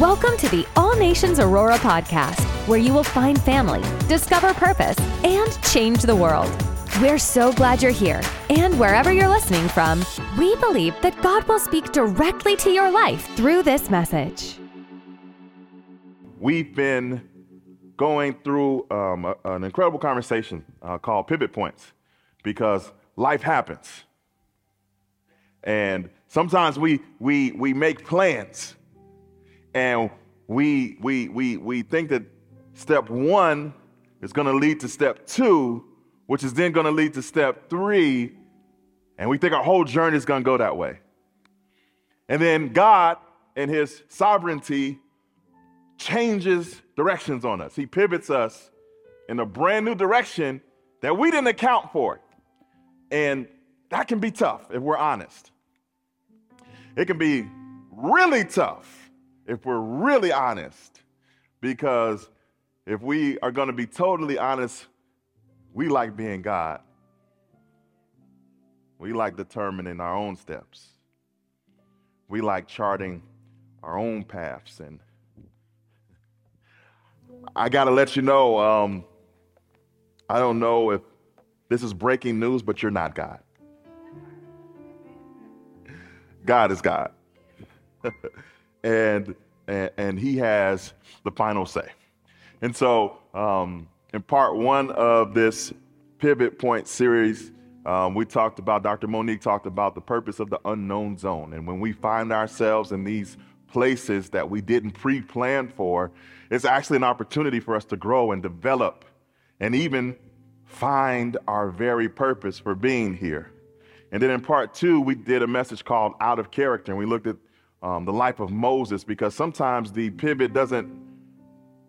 Welcome to the All Nations Aurora Podcast, where you will find family, discover purpose, and change the world. We're so glad you're here, and wherever you're listening from, we believe that God will speak directly to your life through this message. We've been going through an incredible conversation called Pivot Points, because life happens. And sometimes we make plans, and we think that step one is going to lead to step two, which is then going to lead to step three, and we think our whole journey is going to go that way. And then God, in his sovereignty, changes directions on us. He pivots us in a brand new direction that we didn't account for. And that can be tough if we're honest. It can be really tough if we're really honest, because if we are going to be totally honest, we like being God. We like determining our own steps. We like charting our own paths. And I got to let you know, I don't know if this is breaking news, but you're not God. God is God. and he has the final say. And so, in part one of this Pivot Point series, Dr. Monique talked about the purpose of the unknown zone. And when we find ourselves in these places that we didn't pre-plan for, it's actually an opportunity for us to grow and develop and even find our very purpose for being here. And then in part two, we did a message called Out of Character, and we looked at the life of Moses, because sometimes the pivot doesn't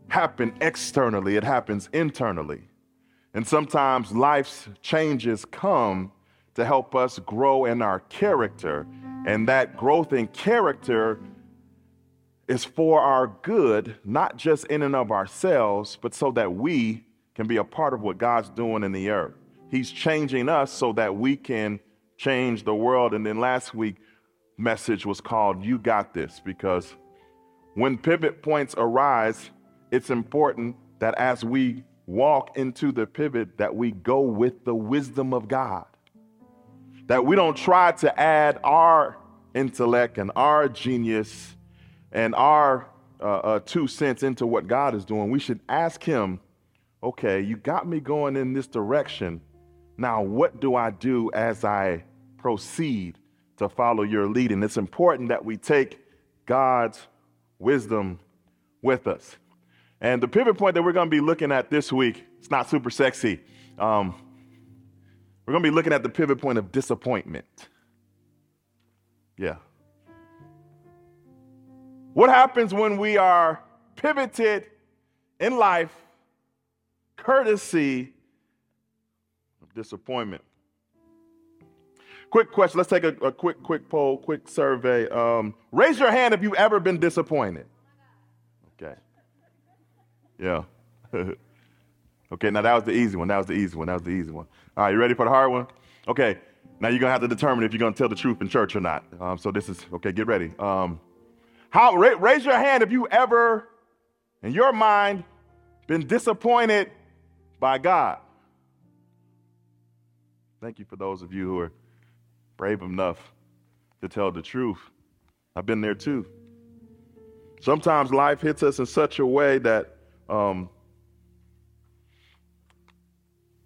happen externally, it happens internally. And sometimes life's changes come to help us grow in our character, and that growth in character is for our good, not just in and of ourselves, but so that we can be a part of what God's doing in the earth. He's changing us so that we can change the world. And then last week's message was called You Got This, because when pivot points arise, it's important that as we walk into the pivot, that we go with the wisdom of God, that we don't try to add our intellect and our genius and our 2 cents into what God is doing. We should ask him, okay, you got me going in this direction. Now, what do I do as I proceed to follow your lead? And it's important that we take God's wisdom with us. And the pivot point that we're going to be looking at this week, it's not super sexy. We're going to be looking at the pivot point of disappointment. Yeah. What happens when we are pivoted in life, courtesy of disappointment? Quick question. Let's take a quick poll, quick survey. Raise your hand if you've ever been disappointed. Okay. Yeah. Okay, now that was the easy one. All right, you ready for the hard one? Okay, now you're going to have to determine if you're going to tell the truth in church or not. So this is, okay, get ready. Raise your hand if you ever, in your mind, been disappointed by God. Thank you for those of you who are brave enough to tell the truth. I've been there too. Sometimes life hits us in such a way that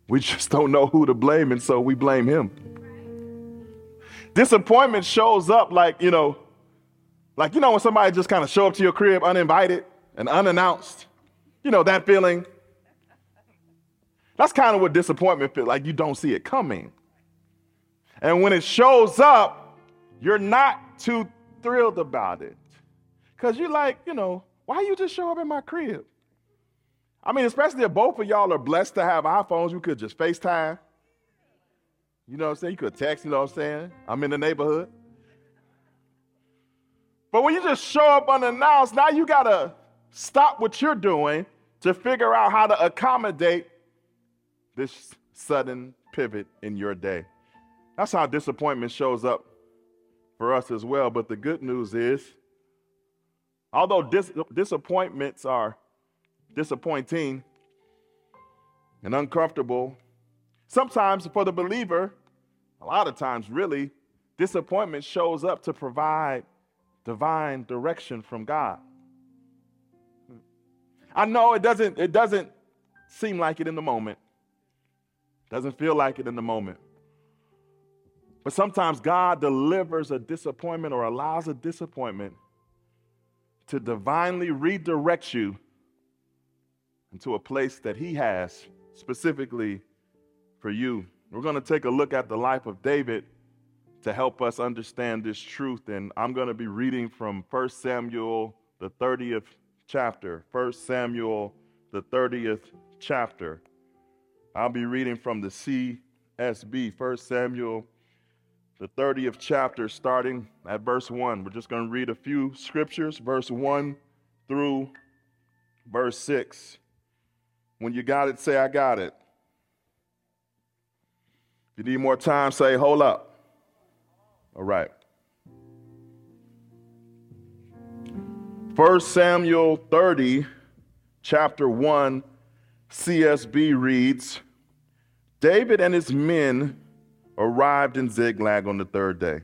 we just don't know who to blame, and so we blame him. Right. Disappointment shows up like when somebody just kind of show up to your crib uninvited and unannounced. You know that feeling? That's kind of what disappointment feels like. You don't see it coming, and when it shows up, you're not too thrilled about it, because you're like, why you just show up in my crib? I mean, especially if both of y'all are blessed to have iPhones, you could just FaceTime. You know what I'm saying? You could text, I'm in the neighborhood. But when you just show up unannounced, now you got to stop what you're doing to figure out how to accommodate this sudden pivot in your day. That's how disappointment shows up for us as well. But the good news is Although disappointments are disappointing and uncomfortable, sometimes for the believer, a lot of times really, disappointment shows up to provide divine direction from God. I know it doesn't seem like it in the moment. Doesn't feel like it in the moment. But sometimes God delivers a disappointment or allows a disappointment to divinely redirect you into a place that he has specifically for you. We're going to take a look at the life of David to help us understand this truth. And I'm going to be reading from 1 Samuel, the 30th chapter. 1 Samuel, the 30th chapter. I'll be reading from the CSB, 1 Samuel, the 30th chapter, starting at verse 1. We're just going to read a few scriptures, verse 1 through verse 6. When you got it, say, I got it. If you need more time, say, hold up. All right. 1 Samuel 30, chapter 1, CSB reads, David and his men arrived in Ziklag on the third day.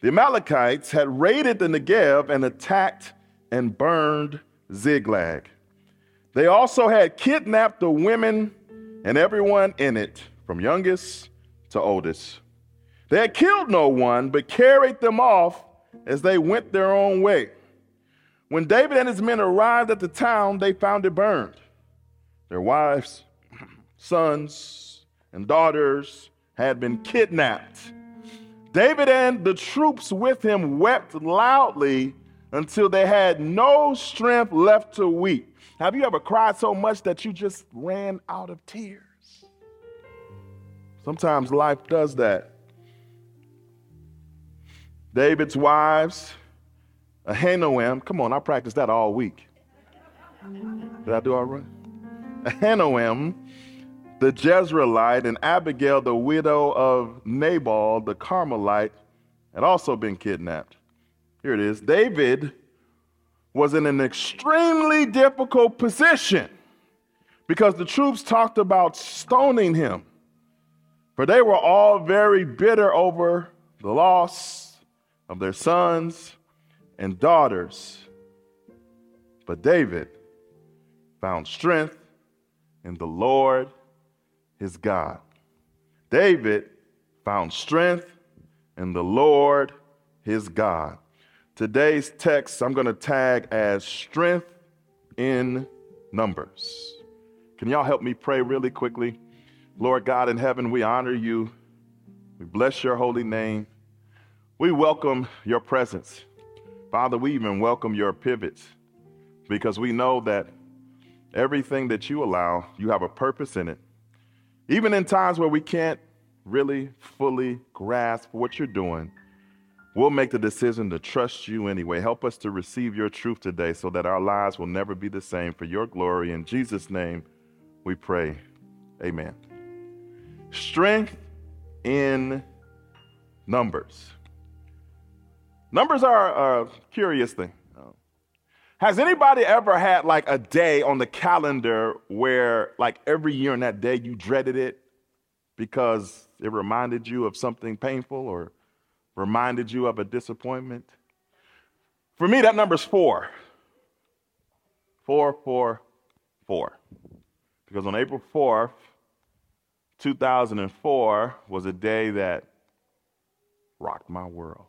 The Amalekites had raided the Negev and attacked and burned Ziklag. They also had kidnapped the women and everyone in it, from youngest to oldest. They had killed no one, but carried them off as they went their own way. When David and his men arrived at the town, they found it burned. Their wives, sons, and daughters had been kidnapped. David and the troops with him wept loudly until they had no strength left to weep. Have you ever cried so much that you just ran out of tears? Sometimes life does that. David's wives, Ahinoam, come on, I practiced that all week. Did I do all right? Ahinoam, the Jezreelite, and Abigail, the widow of Nabal, the Carmelite, had also been kidnapped. Here it is. David was in an extremely difficult position because the troops talked about stoning him, for they were all very bitter over the loss of their sons and daughters. But David found strength in the Lord his God. David found strength in the Lord his God. Today's text I'm going to tag as Strength in Numbers. Can y'all help me pray really quickly? Lord God in heaven, we honor you. We bless your holy name. We welcome your presence. Father, we even welcome your pivots, because we know that everything that you allow, you have a purpose in it. Even in times where we can't really fully grasp what you're doing, we'll make the decision to trust you anyway. Help us to receive your truth today so that our lives will never be the same. For your glory, in Jesus' name, we pray. Amen. Strength in numbers. Numbers are a curious thing. Has anybody ever had like a day on the calendar where like every year on that day you dreaded it because it reminded you of something painful or reminded you of a disappointment? For me, that number's 4. 4, 4, 4. Because on April 4th, 2004 was a day that rocked my world.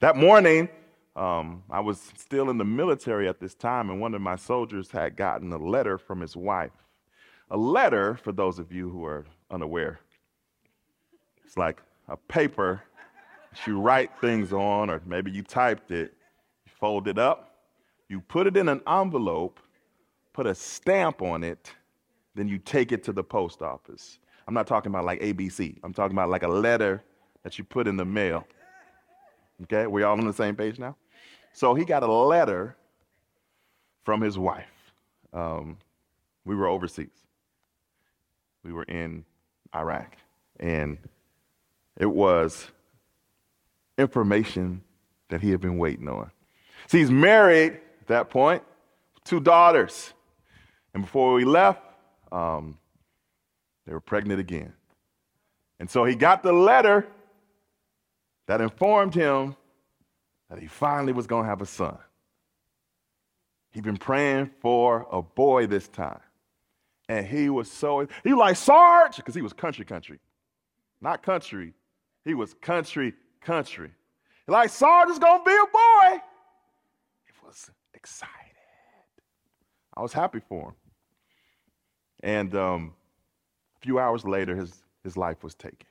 That morning, I was still in the military at this time, and one of my soldiers had gotten a letter from his wife. A letter, for those of you who are unaware, it's like a paper that you write things on, or maybe you typed it, you fold it up, you put it in an envelope, put a stamp on it, then you take it to the post office. I'm not talking about like ABC. I'm talking about like a letter that you put in the mail. Okay, we all on the same page now? So he got a letter from his wife. We were overseas. We were in Iraq. And it was information that he had been waiting on. See, he's married at that point, two daughters. And before we left, they were pregnant again. And so he got the letter that informed him that he finally was going to have a son. He'd been praying for a boy this time. And he was like, Sarge, because he was country. Not country. He was country. Like, Sarge, is going to be a boy. It was excited. I was happy for him. And a few hours later, his life was taken.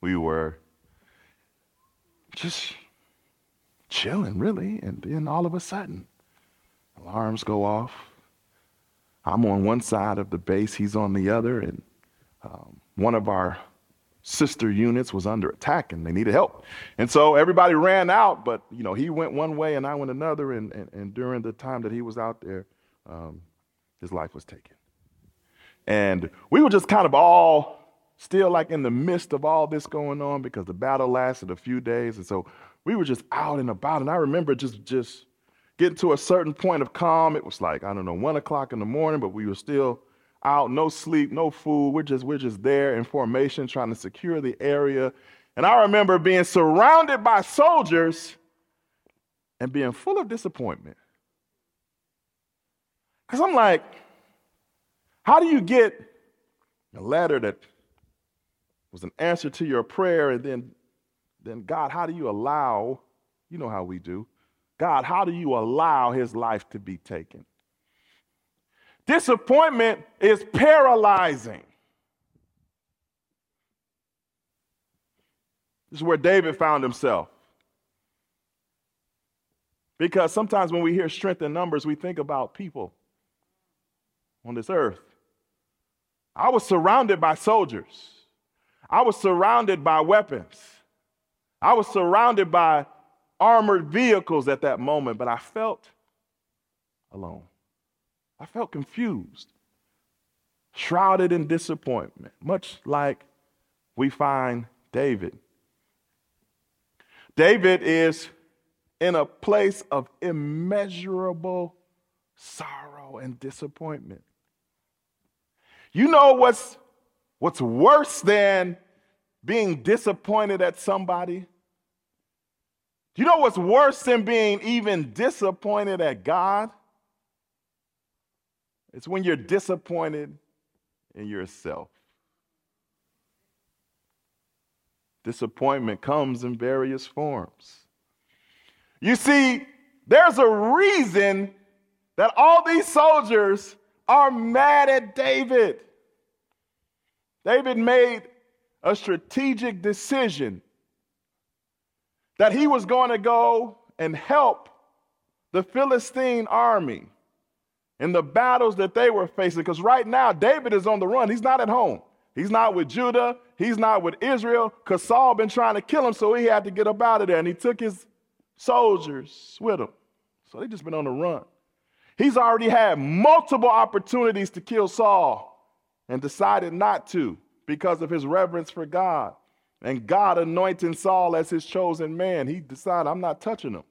We were just chilling, really, and then all of a sudden, alarms go off. I'm on one side of the base, he's on the other, and one of our sister units was under attack and they needed help. And so everybody ran out, but he went one way and I went another, and during the time that he was out there, his life was taken. And we were just kind of all still like in the midst of all this going on because the battle lasted a few days. And so we were just out and about. And I remember just getting to a certain point of calm. It was like, 1 o'clock in the morning, but we were still out, no sleep, no food. We're just there in formation trying to secure the area. And I remember being surrounded by soldiers and being full of disappointment. Because I'm like, how do you get a letter that was an answer to your prayer, and then God, how do you allow, you know how we do, God, how do you allow his life to be taken? Disappointment is paralyzing. This is where David found himself. Because sometimes when we hear strength in numbers, we think about people on this earth. I was surrounded by soldiers. I was surrounded by weapons. I was surrounded by armored vehicles at that moment, but I felt alone. I felt confused, shrouded in disappointment, much like we find David. David is in a place of immeasurable sorrow and disappointment. You know what's worse than being disappointed at somebody? You know what's worse than being even disappointed at God? It's when you're disappointed in yourself. Disappointment comes in various forms. You see, there's a reason that all these soldiers are mad at David. David made a strategic decision that he was going to go and help the Philistine army in the battles that they were facing. Because right now, David is on the run. He's not at home. He's not with Judah. He's not with Israel. Because Saul been trying to kill him, so he had to get up out of there. And he took his soldiers with him. So they just been on the run. He's already had multiple opportunities to kill Saul and decided not to because of his reverence for God. And God anointing Saul as his chosen man. He decided, I'm not touching him.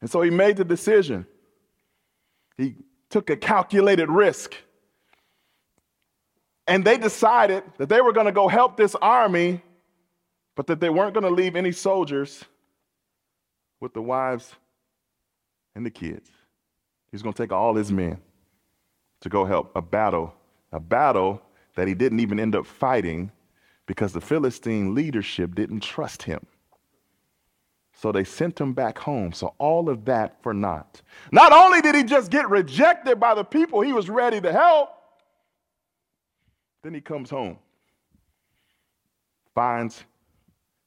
And so he made the decision. He took a calculated risk. And they decided that they were going to go help this army, but that they weren't going to leave any soldiers with the wives and the kids. He's going to take all his men to go help a battle that he didn't even end up fighting because the Philistine leadership didn't trust him. So they sent him back home. So all of that for naught. Not only did he just get rejected by the people he was ready to help, then he comes home, finds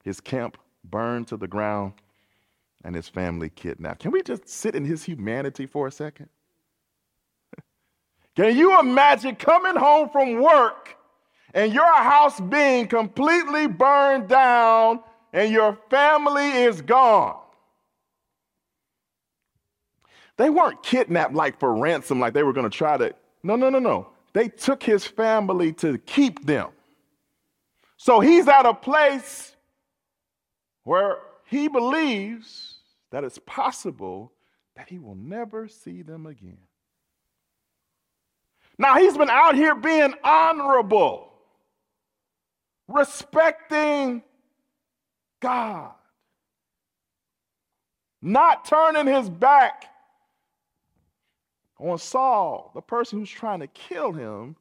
his camp burned to the ground and his family kidnapped. Can we just sit in his humanity for a second? Can you imagine coming home from work and your house being completely burned down and your family is gone? They weren't kidnapped like for ransom, like they were going to try to. No. They took his family to keep them. So he's at a place where he believes that it's possible that he will never see them again. Now, he's been out here being honorable, respecting God, not turning his back on Saul, the person who's trying to kill him,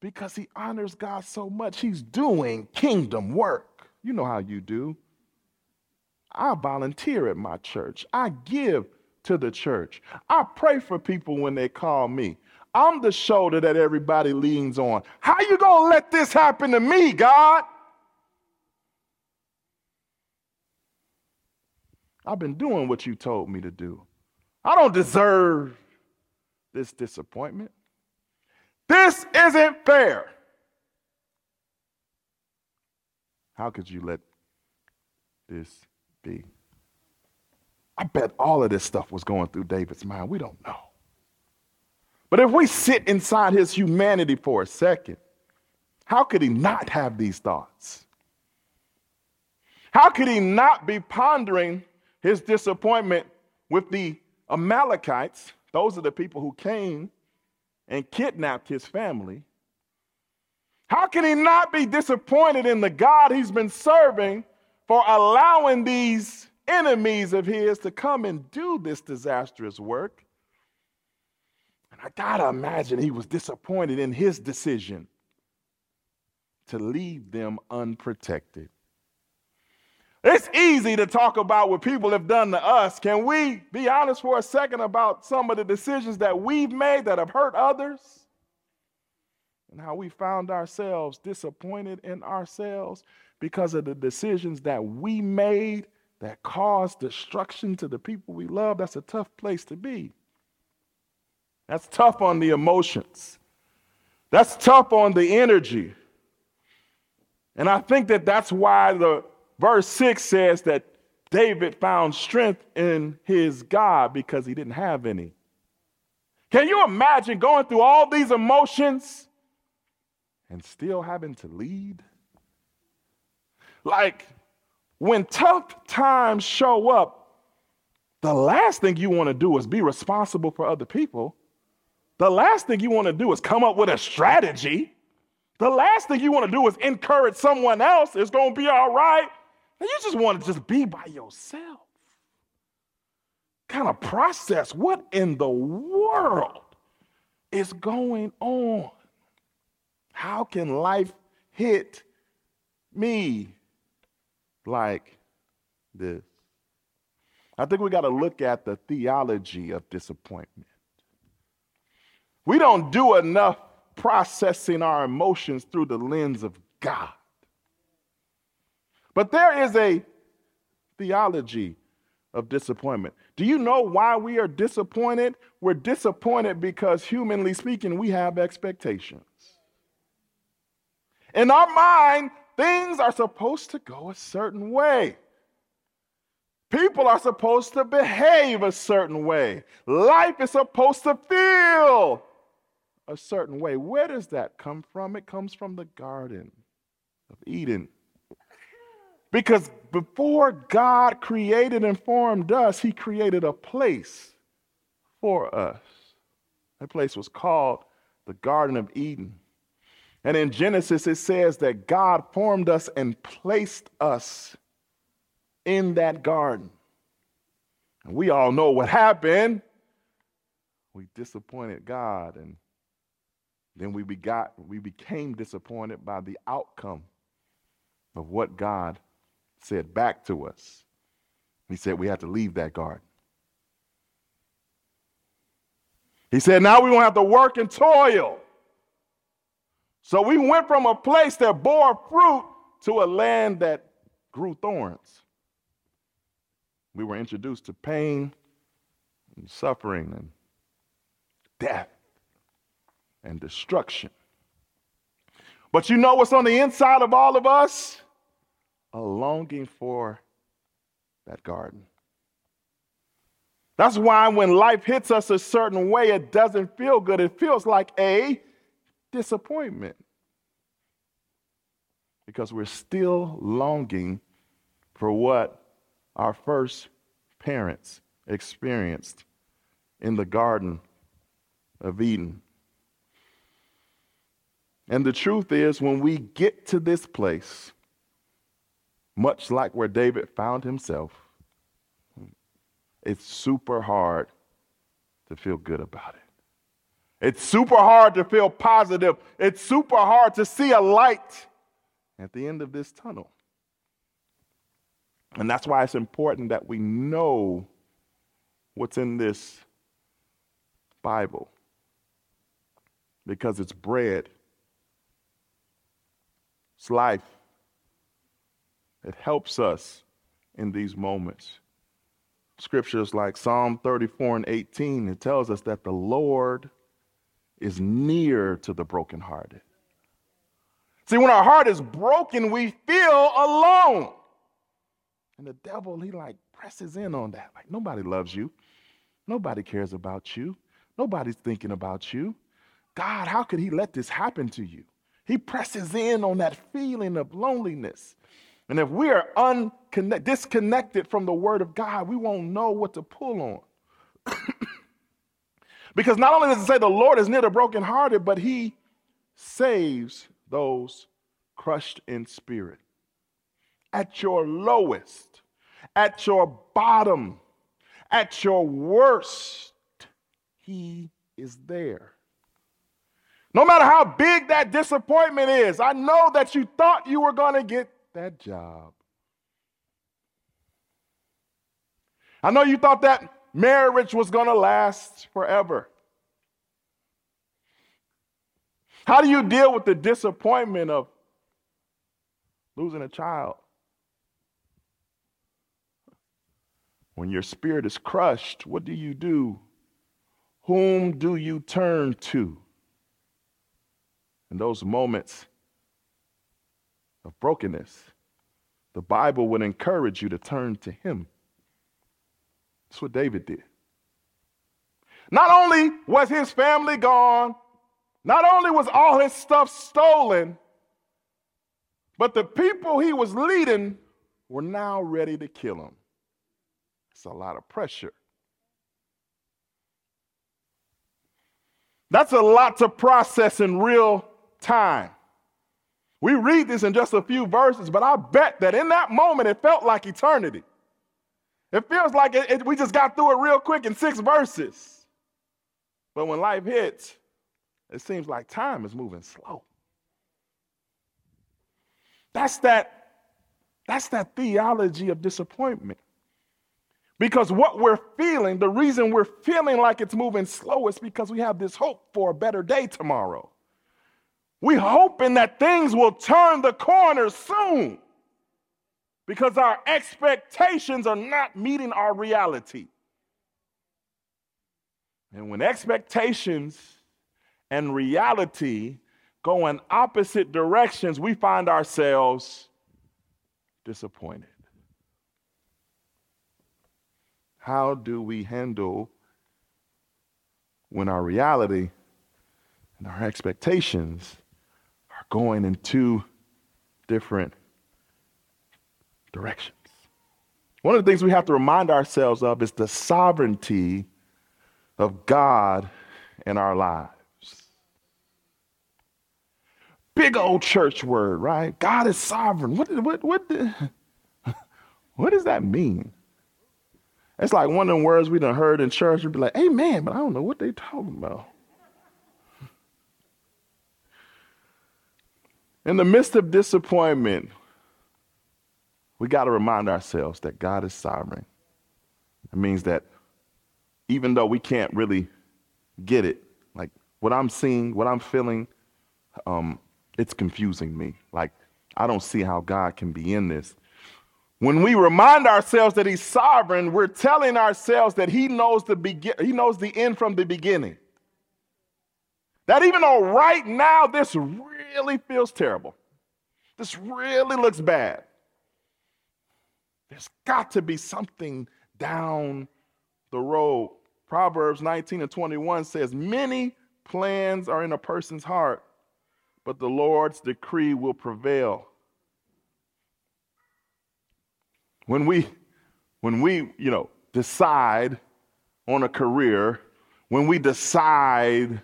because he honors God so much. He's doing kingdom work. You know how you do. I volunteer at my church. I give to the church. I pray for people when they call me. I'm the shoulder that everybody leans on. How you gonna let this happen to me, God? I've been doing what you told me to do. I don't deserve this disappointment. This isn't fair. How could you let this be? I bet all of this stuff was going through David's mind. We don't know. But if we sit inside his humanity for a second, how could he not have these thoughts? How could he not be pondering his disappointment with the Amalekites? Those are the people who came and kidnapped his family. How can he not be disappointed in the God he's been serving for allowing these enemies of his to come and do this disastrous work? And I gotta imagine he was disappointed in his decision to leave them unprotected. It's easy to talk about what people have done to us. Can we be honest for a second about some of the decisions that we've made that have hurt others? And how we found ourselves disappointed in ourselves because of the decisions that we made that caused destruction to the people we love. That's a tough place to be. That's tough on the emotions. That's tough on the energy. And I think that that's why the verse 6 says that David found strength in his God, because he didn't have any. Can you imagine going through all these emotions and still having to lead? Like, when tough times show up, the last thing you want to do is be responsible for other people. The last thing you want to do is come up with a strategy. The last thing you want to do is encourage someone else. It's going to be all right. And you just want to just be by yourself. Kind of process what in the world is going on. How can life hit me like this? I think we got to look at the theology of disappointment. We don't do enough processing our emotions through the lens of God. But there is a theology of disappointment. Do you know why we are disappointed? We're disappointed because, humanly speaking, we have expectations. In our mind, things are supposed to go a certain way. People are supposed to behave a certain way. Life is supposed to feel a certain way. Where does that come from? It comes from the Garden of Eden. Because before God created and formed us, he created a place for us. That place was called the Garden of Eden. And in Genesis, it says that God formed us and placed us in that garden. And we all know what happened. We disappointed God, and then we became disappointed by the outcome of what God said back to us. He said we had to leave that garden. He said now we won't have to work and toil. So we went from a place that bore fruit to a land that grew thorns. We were introduced to pain and suffering and death and destruction. But you know what's on the inside of all of us? A longing for that garden. That's why when life hits us a certain way, it doesn't feel good. It feels like a disappointment, because we're still longing for what our first parents experienced in the Garden of Eden. And the truth is, when we get to this place, much like where David found himself, it's super hard to feel good about it. It's super hard to feel positive. It's super hard to see a light at the end of this tunnel. And that's why it's important that we know what's in this Bible, because it's bread, it's life. It helps us in these moments. Scriptures like Psalm 34 and 18, it tells us that the Lord is near to the brokenhearted. See, when our heart is broken, we feel alone. And the devil, he like presses in on that. Like, nobody loves you. Nobody cares about you. Nobody's thinking about you. God, how could he let this happen to you? He presses in on that feeling of loneliness. And if we are disconnected from the word of God, we won't know what to pull on. Because not only does it say the Lord is near the brokenhearted, but he saves those crushed in spirit. At your lowest, at your bottom, at your worst, he is there. No matter how big that disappointment is, I know that you thought you were going to get that job. I know you thought that marriage was going to last forever. How do you deal with the disappointment of losing a child? When your spirit is crushed, what do you do? Whom do you turn to? In those moments of brokenness, the Bible would encourage you to turn to him. That's what David did. Not only was his family gone, not only was all his stuff stolen, but the people he was leading were now ready to kill him. It's a lot of pressure. That's a lot to process in real time. We read this in just a few verses, but I bet that in that moment, it felt like eternity. It feels like we just got through it real quick in 6 verses. But when life hits, it seems like time is moving slow. That's that theology of disappointment. Because what we're feeling, the reason we're feeling like it's moving slow is because we have this hope for a better day tomorrow. We're hoping that things will turn the corner soon because our expectations are not meeting our reality. And when expectations and reality go in opposite directions, we find ourselves disappointed. How do we handle when our reality and our expectations going in 2 different directions. One of the things we have to remind ourselves of is the sovereignty of God in our lives. Big old church word, right? God is sovereign. What does that mean? It's like one of them words we done heard in church. We'd be like, amen, but I don't know what they talking about. In the midst of disappointment, we got to remind ourselves that God is sovereign. It means that even though we can't really get it, like what I'm seeing, what I'm feeling, it's confusing me. Like, I don't see how God can be in this. When we remind ourselves that he's sovereign, we're telling ourselves that he knows the end from the beginning. That even though right now this really feels terrible, this really looks bad, there's got to be something down the road. Proverbs 19 and 21 says, many plans are in a person's heart, but the Lord's decree will prevail. When we when we, decide on a career, when we decide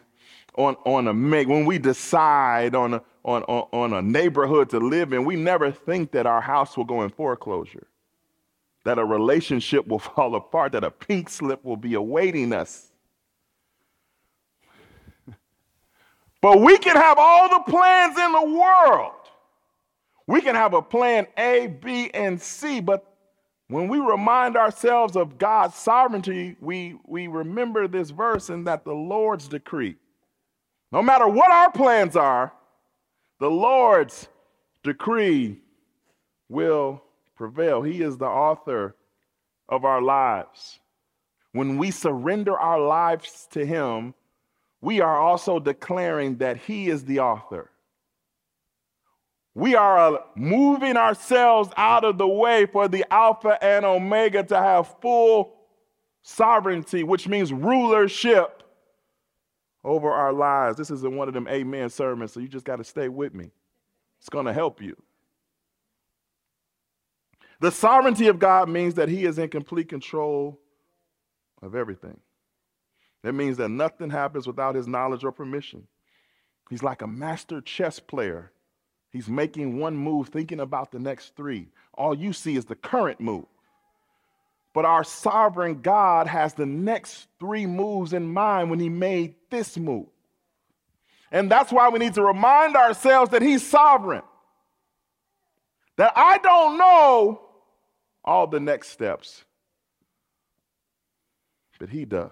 on a neighborhood to live in, we never think that our house will go in foreclosure, that a relationship will fall apart, that a pink slip will be awaiting us. But we can have all the plans in the world. We can have a plan A, B, and C, but when we remind ourselves of God's sovereignty, we remember this verse and that the Lord's decree. No matter what our plans are, the Lord's decree will prevail. He is the author of our lives. When we surrender our lives to Him, we are also declaring that He is the author. We are moving ourselves out of the way for the Alpha and Omega to have full sovereignty, which means rulership over our lives. This isn't one of them amen sermons, so you just got to stay with me. It's going to help you. The sovereignty of God means that He is in complete control of everything. That means that nothing happens without His knowledge or permission. He's like a master chess player. He's making one move, thinking about the next three. All you see is the current move. But our sovereign God has the next three moves in mind when He made this move. And that's why we need to remind ourselves that He's sovereign. That I don't know all the next steps, but He does.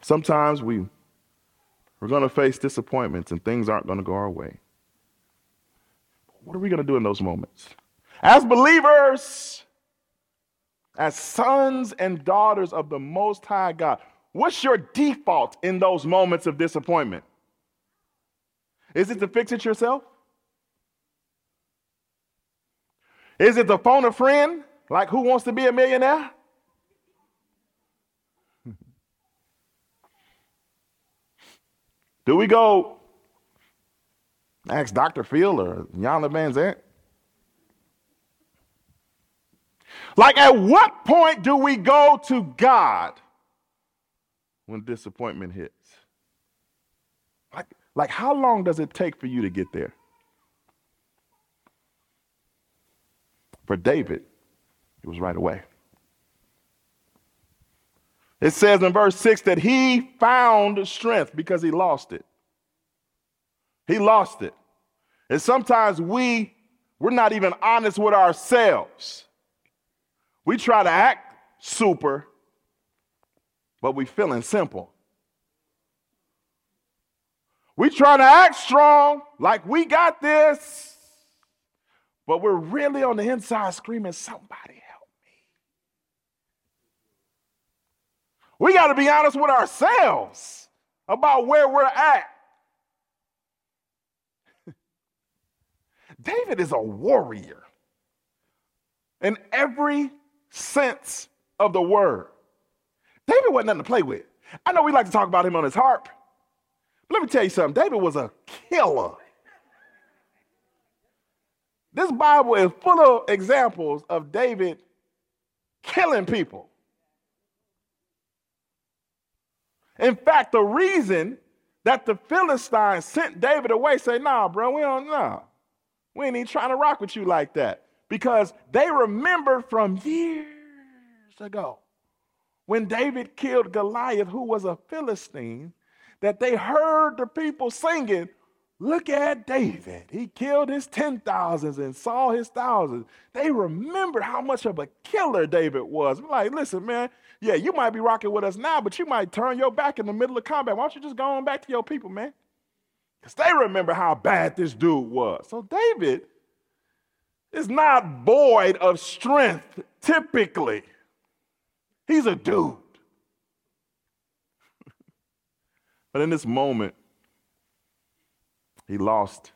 Sometimes we're going to face disappointments and things aren't going to go our way. What are we going to do in those moments? As believers, as sons and daughters of the Most High God, what's your default in those moments of disappointment? Is it to fix it yourself? Is it to phone a friend? Like Who Wants to Be a Millionaire? Do we go ask Dr. Phil or Yana Van Zandt? Like, at what point do we go to God when disappointment hits? Like how long does it take for you to get there? For David, it was right away. It says in verse 6 that he found strength because he lost it. He lost it. And sometimes we're not even honest with ourselves. We try to act super, but we feeling simple. We try to act strong, like we got this, but we're really on the inside screaming, somebody help me. We got to be honest with ourselves about where we're at. David is a warrior in every sense of the word. David wasn't nothing to play with. I know we like to talk about him on his harp, but let me tell you something. David was a killer. This Bible is full of examples of David killing people. In fact, the reason that the Philistines sent David away, say, we ain't even trying to rock with you like that. Because they remembered from years ago when David killed Goliath, who was a Philistine, that they heard the people singing, look at David. He killed his 10,000s and saw his thousands. They remembered how much of a killer David was. I'm like, listen, man, yeah, you might be rocking with us now, but you might turn your back in the middle of combat. Why don't you just go on back to your people, man? Because they remember how bad this dude was. So David is not void of strength, typically. He's a dude. But in this moment, he lost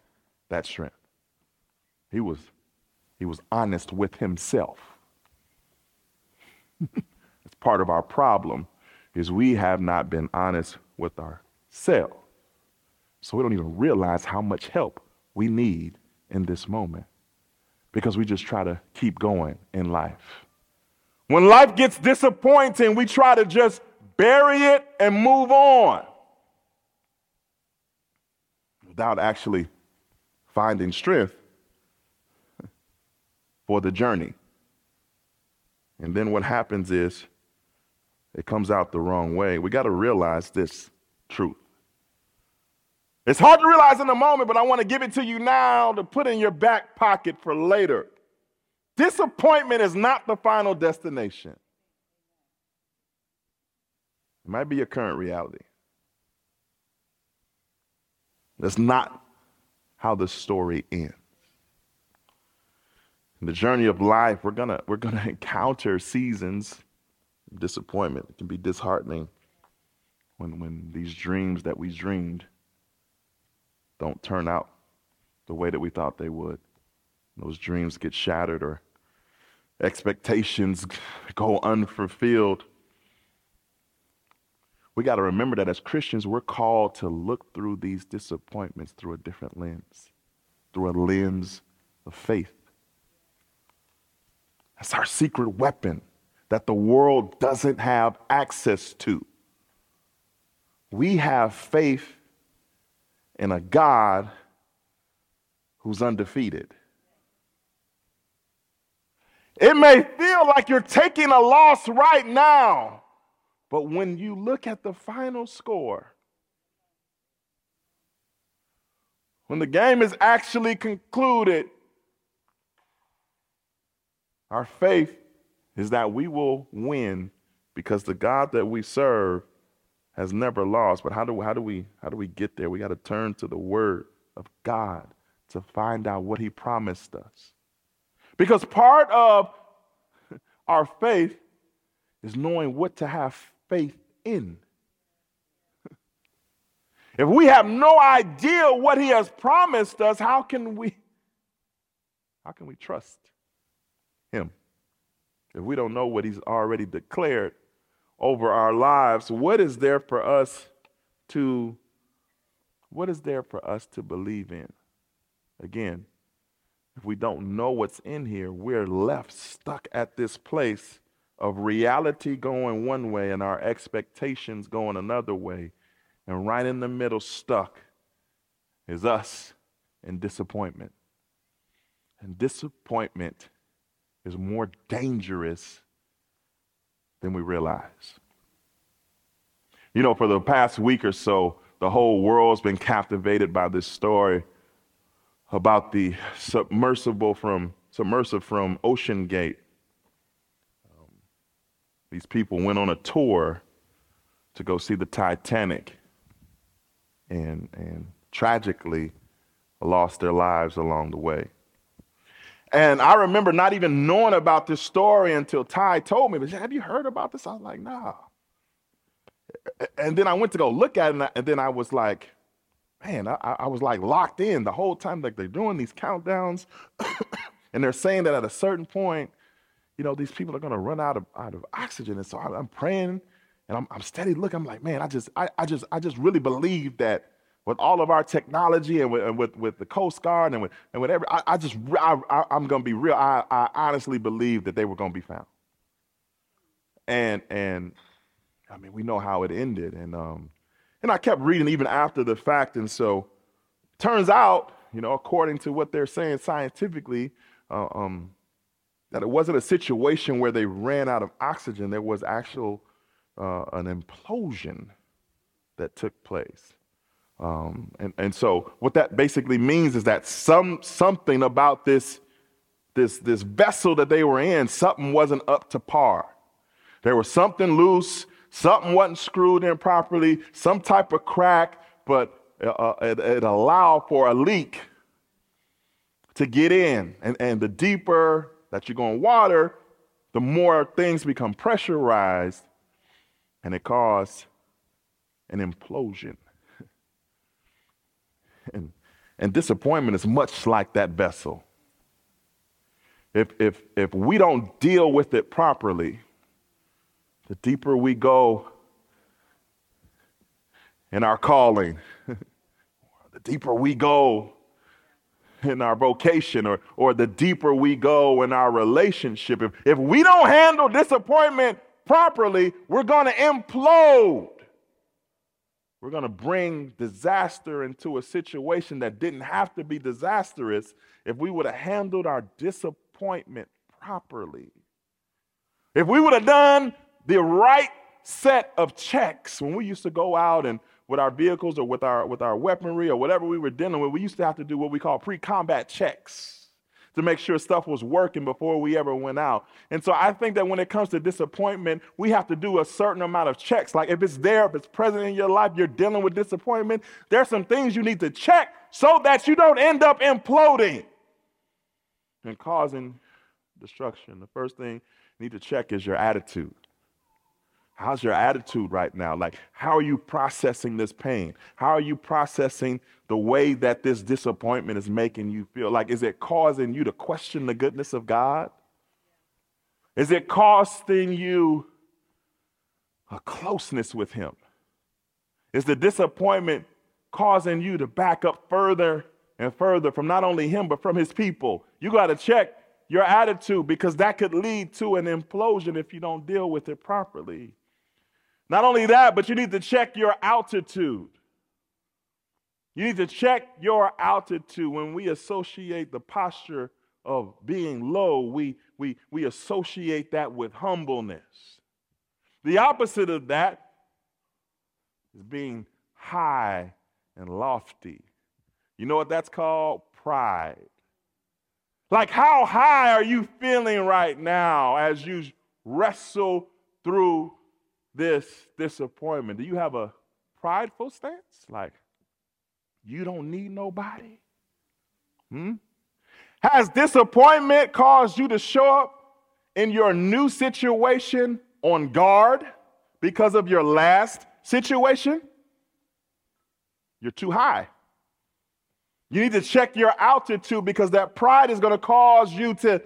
that strength. He was honest with himself. That's part of our problem, is we have not been honest with ourselves. So we don't even realize how much help we need in this moment. because we just try to keep going in life. When life gets disappointing, we try to just bury it and move on without actually finding strength for the journey. And then what happens is it comes out the wrong way. We got to realize this truth. It's hard to realize in the moment, but I want to give it to you now to put in your back pocket for later. Disappointment is not the final destination. It might be your current reality. That's not how the story ends. In the journey of life, we're gonna encounter seasons of disappointment. It can be disheartening when these dreams that we dreamed don't turn out the way that we thought they would. Those dreams get shattered or expectations go unfulfilled. We got to remember that as Christians, we're called to look through these disappointments through a different lens, through a lens of faith. That's our secret weapon that the world doesn't have access to. We have faith in a God who's undefeated. It may feel like you're taking a loss right now, but when you look at the final score, when the game is actually concluded, our faith is that we will win because the God that we serve has never lost. But how do we get there? We got to turn to the Word of God to find out what He promised us. Because part of our faith is knowing what to have faith in. If we have no idea what He has promised us, how can we trust Him? If we don't know what He's already declared over our lives, what is there for us to believe in? Again, if we don't know what's in here, we're left stuck at this place of reality going one way and our expectations going another way. And right in the middle, stuck, is us in disappointment. And disappointment is more dangerous than we realize. You know, for the past week or so, the whole world's been captivated by this story about the submersible from Ocean Gate. These people went on a tour to go see the Titanic and tragically lost their lives along the way. And I remember not even knowing about this story until Ty told me, but have you heard about this? I was like, nah. And then I went to go look at it, and then I was like, man, I was like locked in the whole time. Like they're doing these countdowns and they're saying that at a certain point, you know, these people are going to run out of oxygen. And so I'm praying and I'm steady looking. I'm like, man, I just really believe that with all of our technology and with the Coast Guard and whatever, I'm going to be real. I honestly believe that they were going to be found. And I mean, we know how it ended. And I kept reading even after the fact. And so turns out, you know, according to what they're saying scientifically, that it wasn't a situation where they ran out of oxygen. There was actual an implosion that took place. And so what that basically means is that something about this vessel that they were in, something wasn't up to par. There was something loose. Something wasn't screwed in properly, some type of crack, but it allowed for a leak to get in. And the deeper that you go in water, the more things become pressurized, and it caused an implosion. And disappointment is much like that vessel. If we don't deal with it properly, the deeper we go in our calling, the deeper we go in our vocation or the deeper we go in our relationship, if we don't handle disappointment properly, we're going to implode. We're going to bring disaster into a situation that didn't have to be disastrous if we would have handled our disappointment properly. If we would have done the right set of checks when we used to go out and with our vehicles or with our weaponry or whatever we were dealing with, we used to have to do what we call pre-combat checks to make sure stuff was working before we ever went out. And so I think that when it comes to disappointment, we have to do a certain amount of checks. Like if it's there, if it's present in your life, you're dealing with disappointment, there's some things you need to check so that you don't end up imploding and causing destruction. The first thing you need to check is your attitude. How's your attitude right now? Like, how are you processing this pain? How are you processing the way that this disappointment is making you feel? Like, is it causing you to question the goodness of God? Is it costing you a closeness with Him? Is the disappointment causing you to back up further and further from not only Him, but from His people? You got to check your attitude, because that could lead to an implosion if you don't deal with it properly. Not only that, but you need to check your altitude. You need to check your altitude. When we associate the posture of being low, we associate that with humbleness. The opposite of that is being high and lofty. You know what that's called? Pride. Like, how high are you feeling right now as you wrestle through this disappointment? Do you have a prideful stance? Like, you don't need nobody? Has disappointment caused you to show up in your new situation on guard because of your last situation? You're too high. You need to check your altitude, because that pride is going to cause you to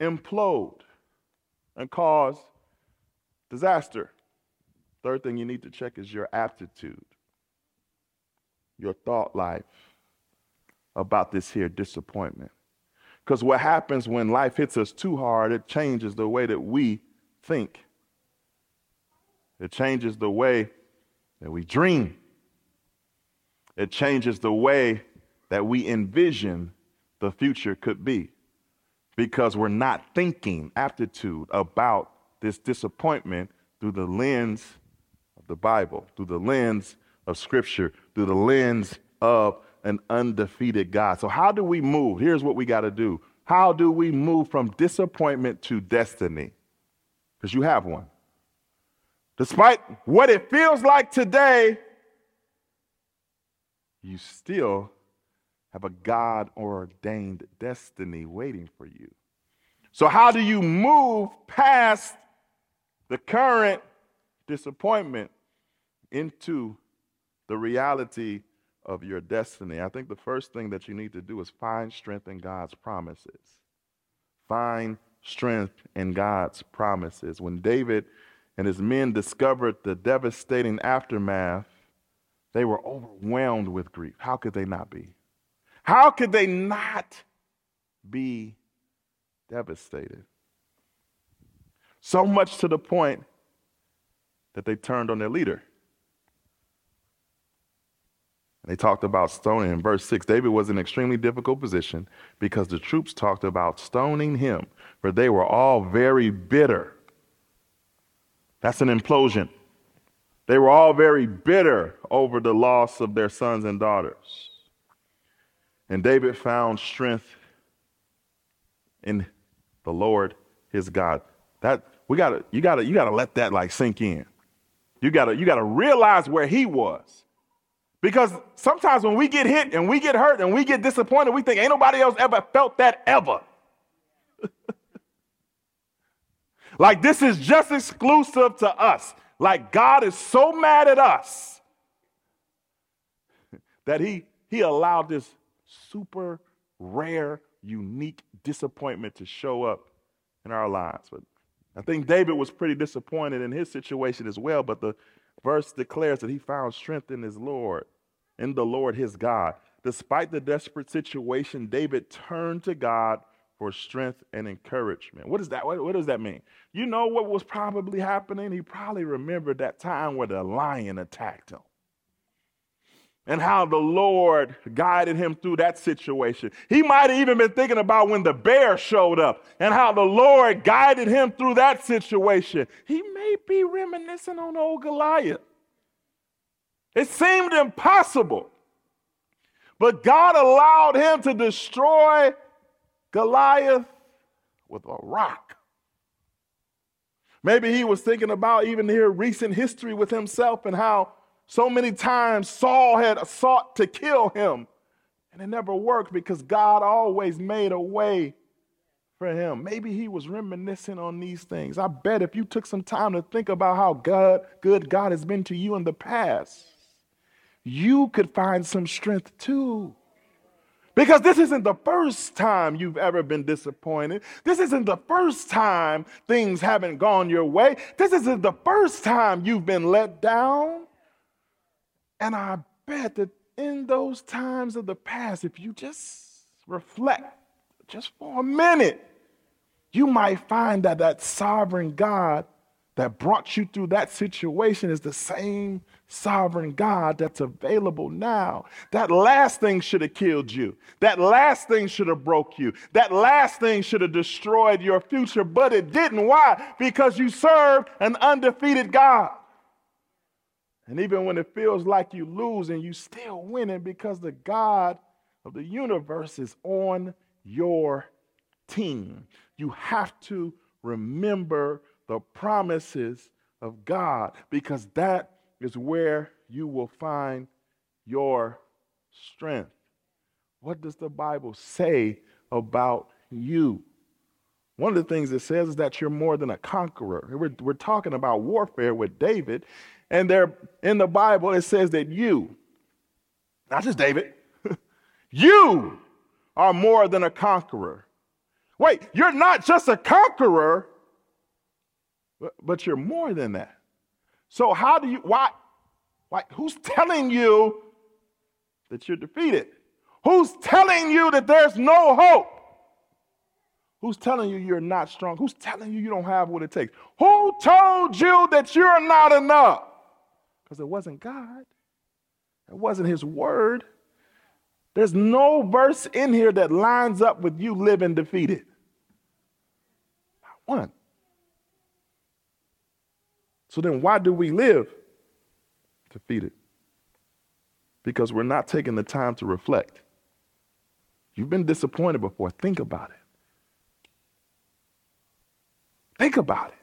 implode and cause disaster. Third thing you need to check is your aptitude, your thought life about this here disappointment. Because what happens when life hits us too hard, it changes the way that we think. It changes the way that we dream. It changes the way that we envision the future could be, because we're not thinking aptitude about this disappointment through the lens of the Bible, through the lens of Scripture, through the lens of an undefeated God. So how do we move? Here's what we got to do. How do we move from disappointment to destiny? Because you have one. Despite what it feels like today, you still have a God-ordained destiny waiting for you. So how do you move past the current disappointment into the reality of your destiny? I think the first thing that you need to do is find strength in God's promises. Find strength in God's promises. When David and his men discovered the devastating aftermath, they were overwhelmed with grief. How could they not be? How could they not be devastated? So much to the point that they turned on their leader. They talked about stoning. In verse 6, David was in an extremely difficult position because the troops talked about stoning him, for they were all very bitter. That's an implosion. They were all very bitter over the loss of their sons and daughters. And David found strength in the Lord, his God. That you gotta let that like sink in. You gotta realize where he was, because sometimes when we get hit and we get hurt and we get disappointed, we think ain't nobody else ever felt that ever. Like, this is just exclusive to us. Like, God is so mad at us that he allowed this super rare, unique disappointment to show up in our lives. But I think David was pretty disappointed in his situation as well, but the verse declares that he found strength in the Lord, his God. Despite the desperate situation, David turned to God for strength and encouragement. What is that? What does that mean? You know what was probably happening? He probably remembered that time where the lion attacked him and how the Lord guided him through that situation. He might have even been thinking about when the bear showed up and how the Lord guided him through that situation. He may be reminiscing on old Goliath. It seemed impossible, but God allowed him to destroy Goliath with a rock. Maybe he was thinking about even here recent history with himself and how so many times Saul had sought to kill him, and it never worked because God always made a way for him. Maybe he was reminiscing on these things. I bet if you took some time to think about how good God has been to you in the past, you could find some strength too. Because this isn't the first time you've ever been disappointed. This isn't the first time things haven't gone your way. This isn't the first time you've been let down. And I bet that in those times of the past, if you just reflect just for a minute, you might find that that sovereign God that brought you through that situation is the same sovereign God that's available now. That last thing should have killed you. That last thing should have broke you. That last thing should have destroyed your future, but it didn't. Why? Because you served an undefeated God. And even when it feels like you losing, you still winning because the God of the universe is on your team. You have to remember the promises of God because that is where you will find your strength. What does the Bible say about you? One of the things it says is that you're more than a conqueror. We're talking about warfare with David, and there in the Bible it says that you, not just David, you are more than a conqueror. Wait, you're not just a conqueror, but you're more than that. So how do you, why, who's telling you that you're defeated? Who's telling you that there's no hope? Who's telling you you're not strong? Who's telling you you don't have what it takes? Who told you that you're not enough? Because it wasn't God. It wasn't his word. There's no verse in here that lines up with you living defeated. Not one. So then why do we live defeated? Because we're not taking the time to reflect. You've been disappointed before. Think about it. Think about it.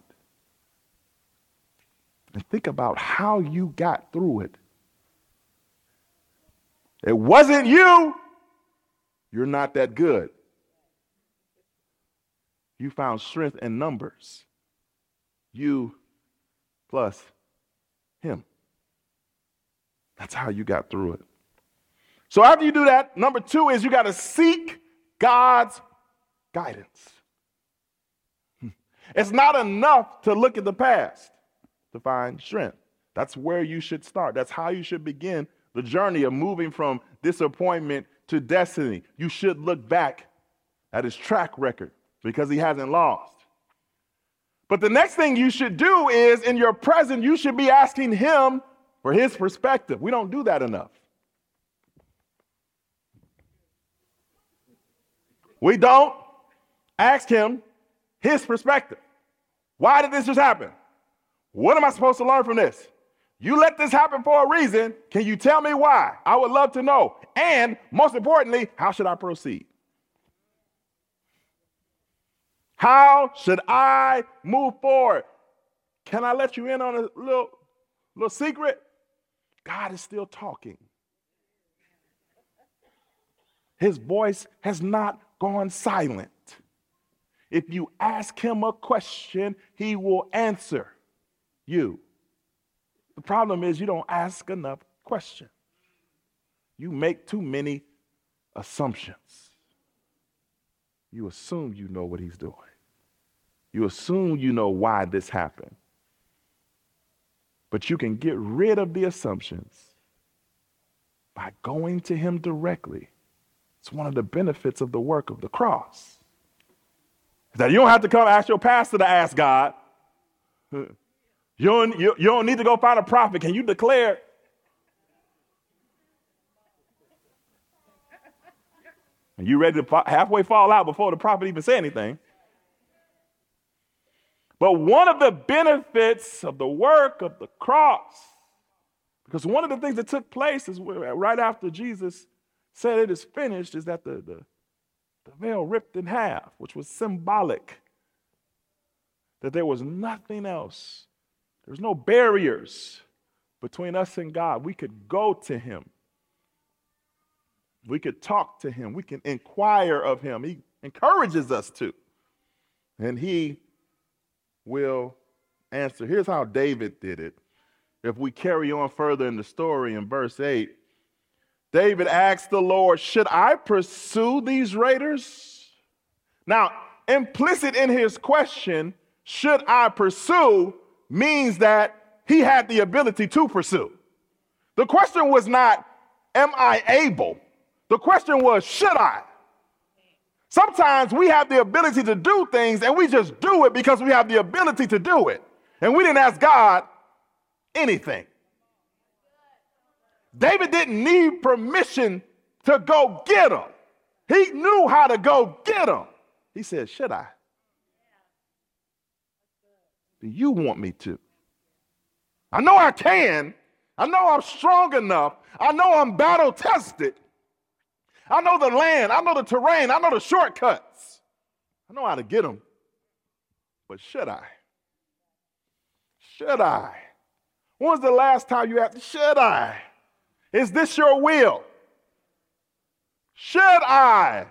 And think about how you got through it. It wasn't you. You're not that good. You found strength in numbers. You plus him. That's how you got through it. So after you do that, number two is you got to seek God's guidance. It's not enough to look at the past to find strength. That's where you should start. That's how you should begin the journey of moving from disappointment to destiny. You should look back at his track record because he hasn't lost. But the next thing you should do is in your present, you should be asking him for his perspective. We don't do that enough. We don't ask him his perspective. Why did this just happen? What am I supposed to learn from this? You let this happen for a reason. Can you tell me why? I would love to know. And most importantly, how should I proceed? How should I move forward? Can I let you in on a little secret? God is still talking. His voice has not gone silent. If you ask him a question, he will answer you. The problem is you don't ask enough questions. You make too many assumptions. You assume you know what he's doing. You assume you know why this happened. But you can get rid of the assumptions by going to him directly. It's one of the benefits of the work of the cross. That you don't have to come ask your pastor to ask God. You don't need to go find a prophet. Can you declare? And you ready to halfway fall out before the prophet even say anything. But one of the benefits of the work of the cross, because one of the things that took place is right after Jesus said it is finished, is that the veil ripped in half, which was symbolic. That there was nothing else. There was no barriers between us and God. We could go to him. We could talk to him. We can inquire of him. He encourages us to. And he will answer. Here's how David did it. If we carry on further in the story in verse 8, David asked the Lord, should I pursue these raiders? Now, implicit in his question, should I pursue, means that he had the ability to pursue. The question was not, am I able? The question was, should I? Sometimes we have the ability to do things and we just do it because we have the ability to do it. And we didn't ask God anything. David didn't need permission to go get him. He knew how to go get him. He said, should I? Do you want me to? I know I can. I know I'm strong enough. I know I'm battle tested. I know the land. I know the terrain. I know the shortcuts. I know how to get them. But should I? Should I? When was the last time you asked, should I? Is this your will? Should I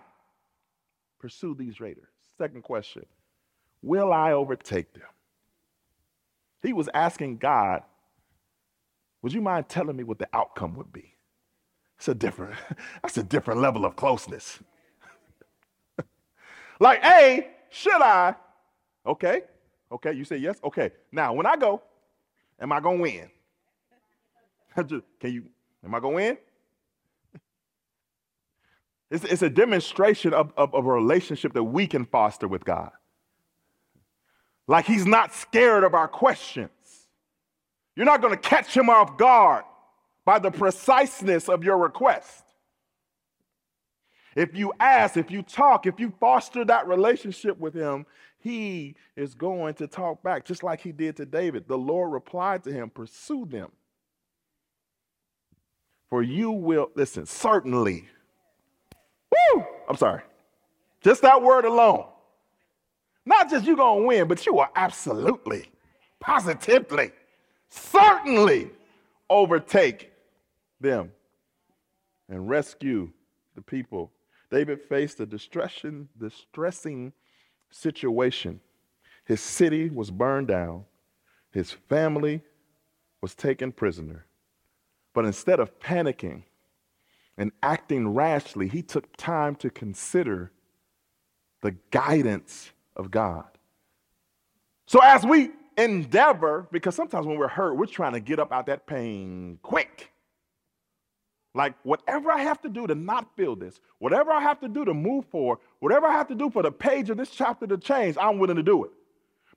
pursue these raiders? Second question, will I overtake them? He was asking God, would you mind telling me what the outcome would be? That's a different level of closeness. Like, hey, should I? Okay, you say yes? Okay, now when I go, am I going to win? Am I going to win? It's a demonstration of a relationship that we can foster with God. Like he's not scared of our questions. You're not going to catch him off guard by the preciseness of your request. If you ask, if you talk, if you foster that relationship with him, he is going to talk back, just like he did to David. The Lord replied to him, pursue them. For you will, listen, certainly. Woo! I'm sorry. Just that word alone. Not just you're going to win, but you are absolutely, positively, certainly overtake them and rescue the people. David faced a distressing situation. His city was burned down. His family was taken prisoner. But instead of panicking and acting rashly, he took time to consider the guidance of God. So as we endeavor, because sometimes when we're hurt, we're trying to get up out that pain quick. Like whatever I have to do to not feel this, whatever I have to do to move forward, whatever I have to do for the page of this chapter to change, I'm willing to do it.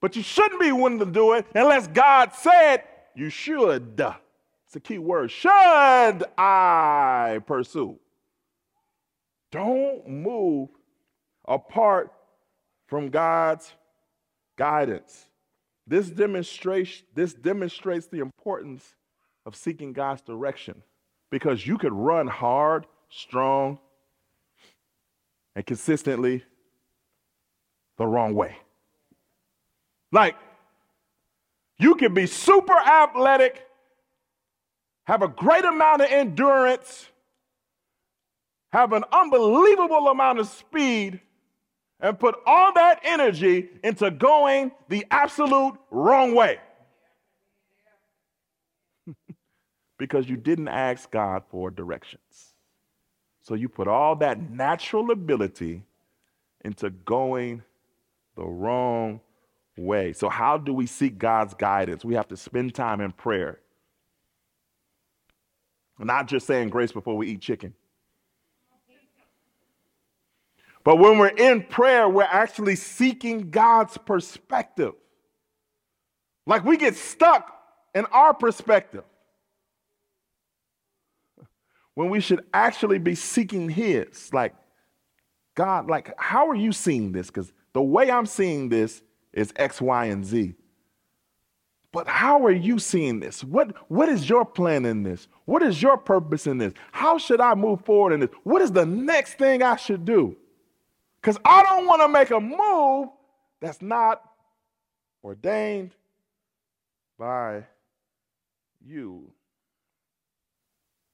But you shouldn't be willing to do it unless God said you should. It's a key word. Should I pursue? Don't move apart from God's guidance. This demonstrates the importance of seeking God's direction, because you could run hard, strong, and consistently the wrong way. Like, you could be super athletic, have a great amount of endurance, have an unbelievable amount of speed, and put all that energy into going the absolute wrong way. Because you didn't ask God for directions. So you put all that natural ability into going the wrong way. So how do we seek God's guidance? We have to spend time in prayer. I'm not just saying grace before we eat chicken. But when we're in prayer, we're actually seeking God's perspective. Like we get stuck in our perspective when we should actually be seeking his. Like, God, like, how are you seeing this? Because the way I'm seeing this is X, Y, and Z. But how are you seeing this? What is your plan in this? What is your purpose in this? How should I move forward in this? What is the next thing I should do? Because I don't want to make a move that's not ordained by you.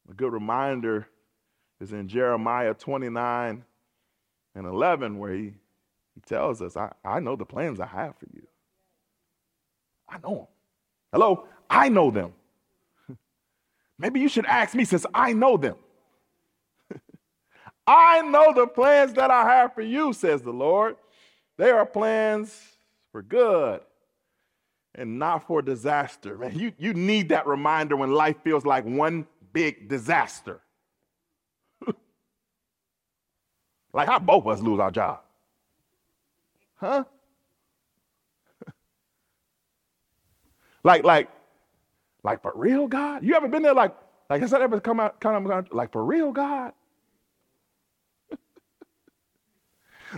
A good reminder is in Jeremiah 29 and 11, where he tells us, I know the plans I have for you. I know them. Hello? I know them. Maybe you should ask me since I know them. I know the plans that I have for you, says the Lord. They are plans for good and not for disaster. Man, you need that reminder when life feels like one big disaster. Like how both of us lose our job. Huh? Like for real, God? You ever been there like has that ever come out like for real, God?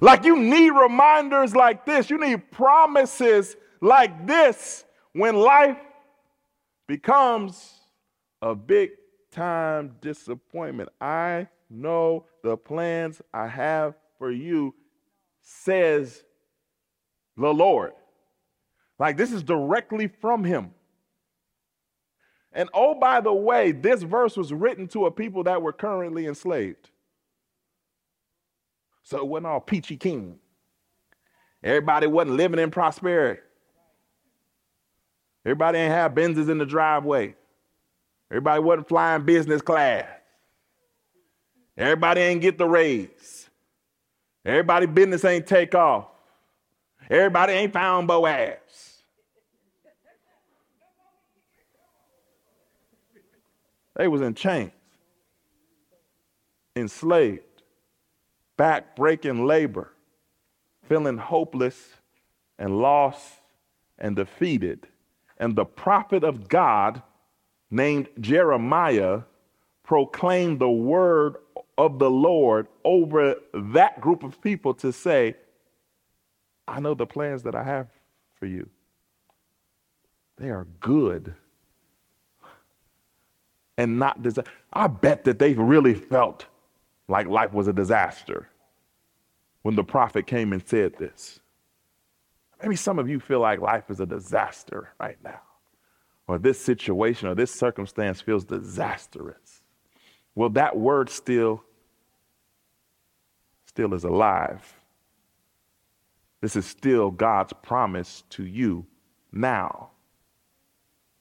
Like you need reminders like this. You need promises like this when life becomes a big time disappointment. I know the plans I have for you, says the Lord. Like this is directly from him. And oh, by the way, this verse was written to a people that were currently enslaved. So it wasn't all peachy keen. Everybody wasn't living in prosperity. Everybody ain't have Benzes in the driveway. Everybody wasn't flying business class. Everybody ain't get the raise. Everybody business ain't take off. Everybody ain't found Boaz. They was in chains, enslaved, back-breaking labor, feeling hopeless and lost and defeated. And the prophet of God named Jeremiah proclaimed the word of the Lord over that group of people to say, I know the plans that I have for you. They are good and not disaster. I bet that they really felt like life was a disaster when the prophet came and said this. Maybe some of you feel like life is a disaster right now, or this situation or this circumstance feels disastrous. Well, that word still is alive. This is still God's promise to you now,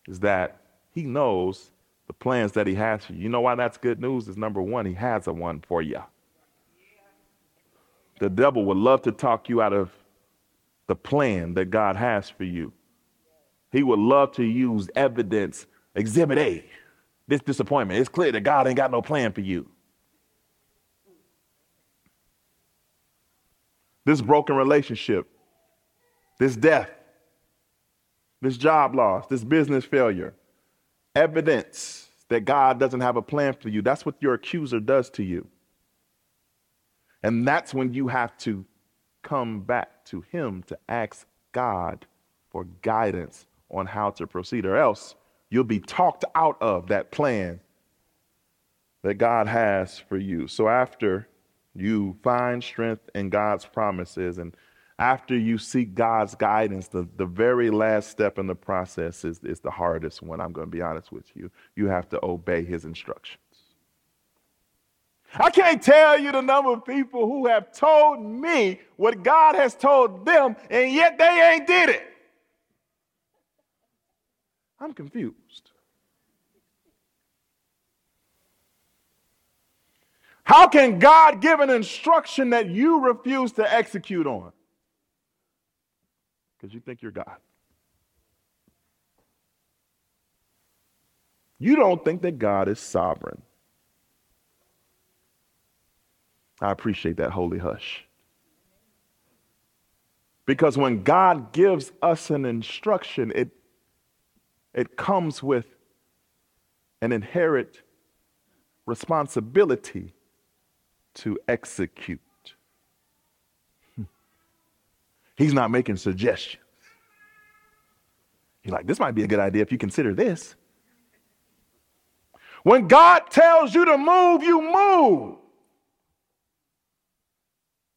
is that he knows the plans that he has for you. You know why that's good news? Is number one, he has a one for you. The devil would love to talk you out of the plan that God has for you. He would love to use evidence, exhibit A, this disappointment. It's clear that God ain't got no plan for you. This broken relationship, this death, this job loss, this business failure, evidence that God doesn't have a plan for you. That's what your accuser does to you. And that's when you have to come back to him to ask God for guidance on how to proceed, or else you'll be talked out of that plan that God has for you. So after you find strength in God's promises, and after you seek God's guidance, the very last step in the process is the hardest one. I'm going to be honest with you. You have to obey his instructions. I can't tell you the number of people who have told me what God has told them, and yet they ain't did it. I'm confused. How can God give an instruction that you refuse to execute on? Because you think you're God. You don't think that God is sovereign. I appreciate that holy hush. Because when God gives us an instruction, it comes with an inherent responsibility to execute. He's not making suggestions. He's like, this might be a good idea if you consider this. When God tells you to move, you move.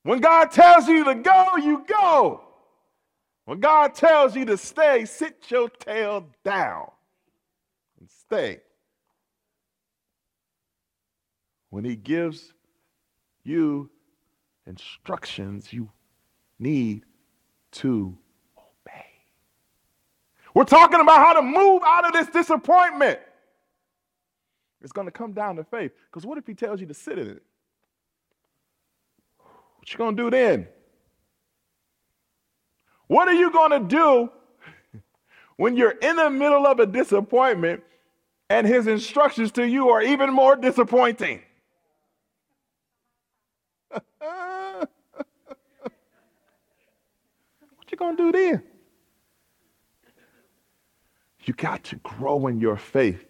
When God tells you to go, you go. When God tells you to stay, sit your tail down and stay. When he gives you instructions, you need to obey. We're talking about how to move out of this disappointment. It's going to come down to faith. Because what if he tells you to sit in it? What you gonna do then? What are you gonna do when you're in the middle of a disappointment and his instructions to you are even more disappointing? What you gonna do then? You got to grow in your faith.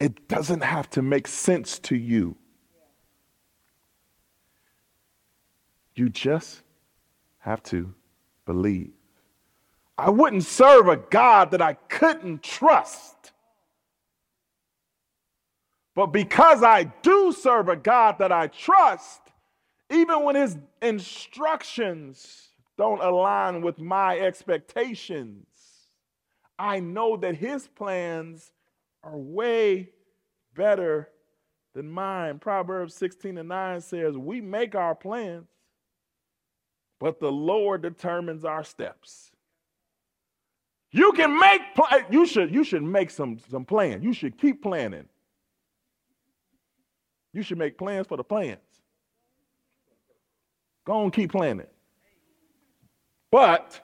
It doesn't have to make sense to you. You just have to believe. I wouldn't serve a God that I couldn't trust. But because I do serve a God that I trust, even when his instructions don't align with my expectations, I know that his plans are way better than mine. Proverbs 16:9 says, we make our plans, but the Lord determines our steps. You can make you should make some plans. You should keep planning. You should make plans for the plans. Go on, keep planning. But,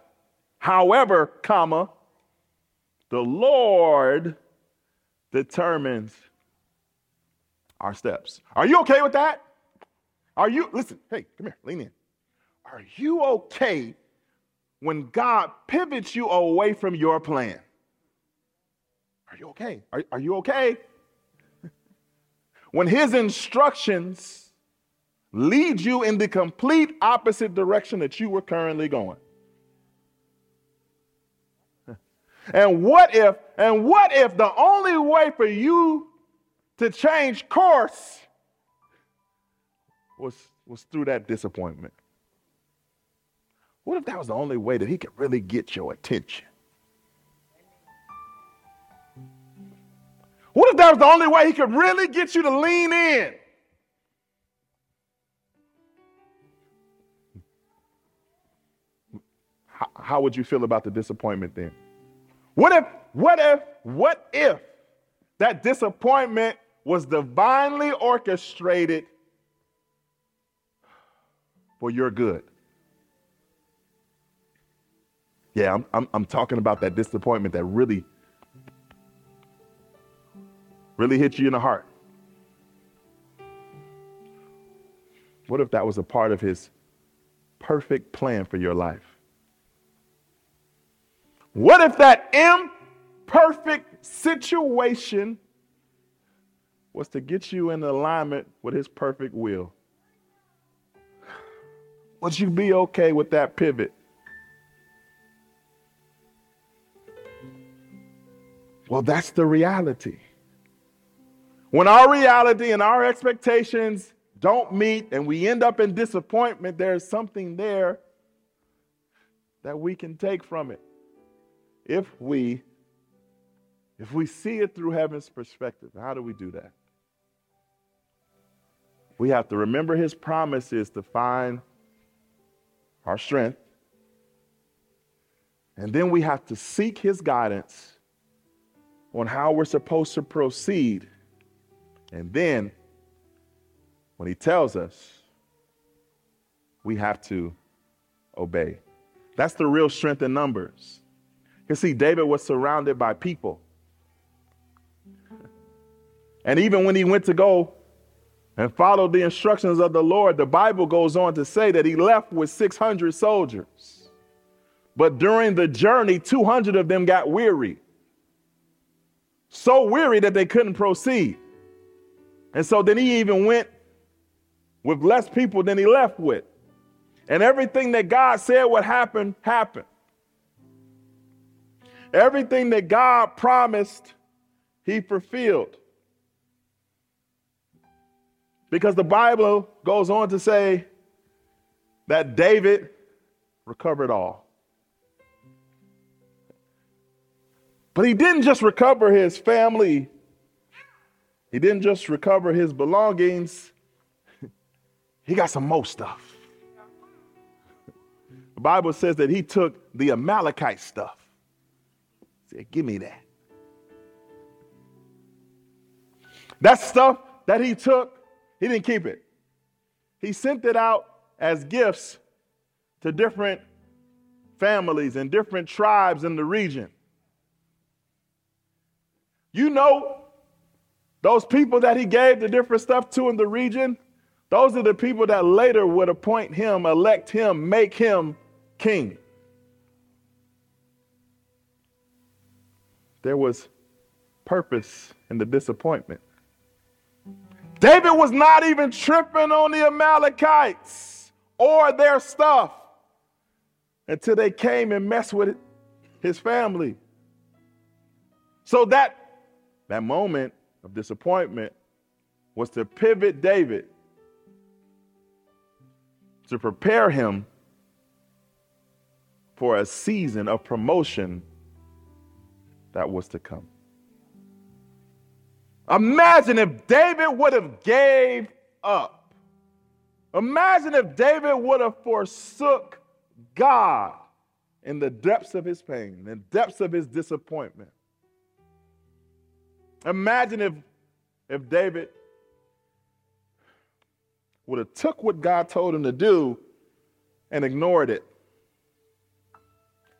however, comma, the Lord determines our steps. Are you okay with that? Listen, hey, come here, lean in. Are you okay when God pivots you away from your plan? Are you okay? Are you okay? When his instructions lead you in the complete opposite direction that you were currently going. And what if the only way for you to change course was through that disappointment? What if that was the only way that he could really get your attention? What if that was the only way he could really get you to lean in? How would you feel about the disappointment then? What if that disappointment was divinely orchestrated for your good? Yeah, I'm talking about that disappointment that really hit you in the heart. What if that was a part of his perfect plan for your life? What if that imperfect situation was to get you in alignment with his perfect will? Would you be okay with that pivot? Well, that's the reality. When our reality and our expectations don't meet and we end up in disappointment, there's something there that we can take from it if we see it through heaven's perspective. How do we do that? We have to remember his promises to find our strength. And then we have to seek his guidance on how we're supposed to proceed. And then when he tells us, we have to obey. That's the real strength in numbers. Because see, David was surrounded by people. And even when he went to go and followed the instructions of the Lord, the Bible goes on to say that he left with 600 soldiers. But during the journey, 200 of them got weary. So weary that they couldn't proceed. And so then he even went with less people than he left with. And everything that God said would happen, happened. Everything that God promised, he fulfilled. Because the Bible goes on to say that David recovered all. But he didn't just recover his family. He didn't just recover his belongings. He got some more stuff. The Bible says that he took the Amalekite stuff. He said, give me that. That stuff that he took, he didn't keep it. He sent it out as gifts to different families and different tribes in the region. You know, those people that he gave the different stuff to in the region, those are the people that later would appoint him, elect him, make him king. There was purpose in the disappointment. David was not even tripping on the Amalekites or their stuff until they came and messed with his family. So that moment of disappointment was to pivot David, to prepare him for a season of promotion that was to come. Imagine if David would have gave up. Imagine if David would have forsook God in the depths of his pain, in the depths of his disappointment. Imagine if David would have took what God told him to do and ignored it.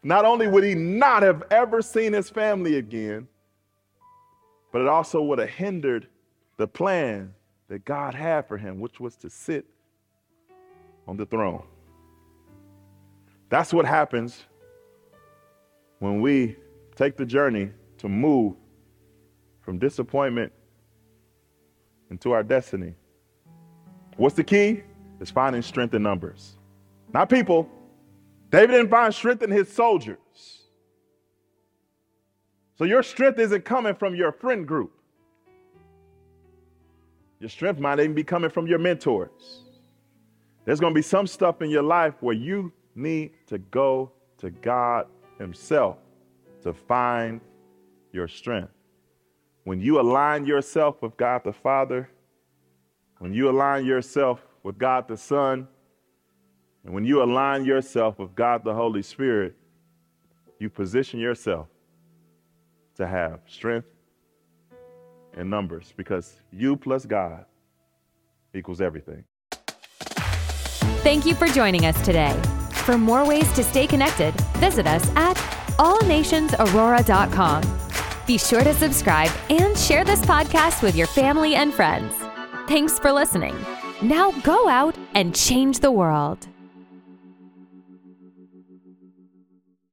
Not only would he not have ever seen his family again, but it also would have hindered the plan that God had for him, which was to sit on the throne. That's what happens when we take the journey to move from disappointment into our destiny. What's the key? It's finding strength in numbers. Not people. David didn't find strength in his soldiers. So your strength isn't coming from your friend group. Your strength might even be coming from your mentors. There's going to be some stuff in your life where you need to go to God himself to find your strength. When you align yourself with God the Father, when you align yourself with God the Son, and when you align yourself with God the Holy Spirit, you position yourself to have strength in numbers, because you plus God equals everything. Thank you for joining us today. For more ways to stay connected, visit us at allnationsaurora.com. Be sure to subscribe and share this podcast with your family and friends. Thanks for listening. Now go out and change the world.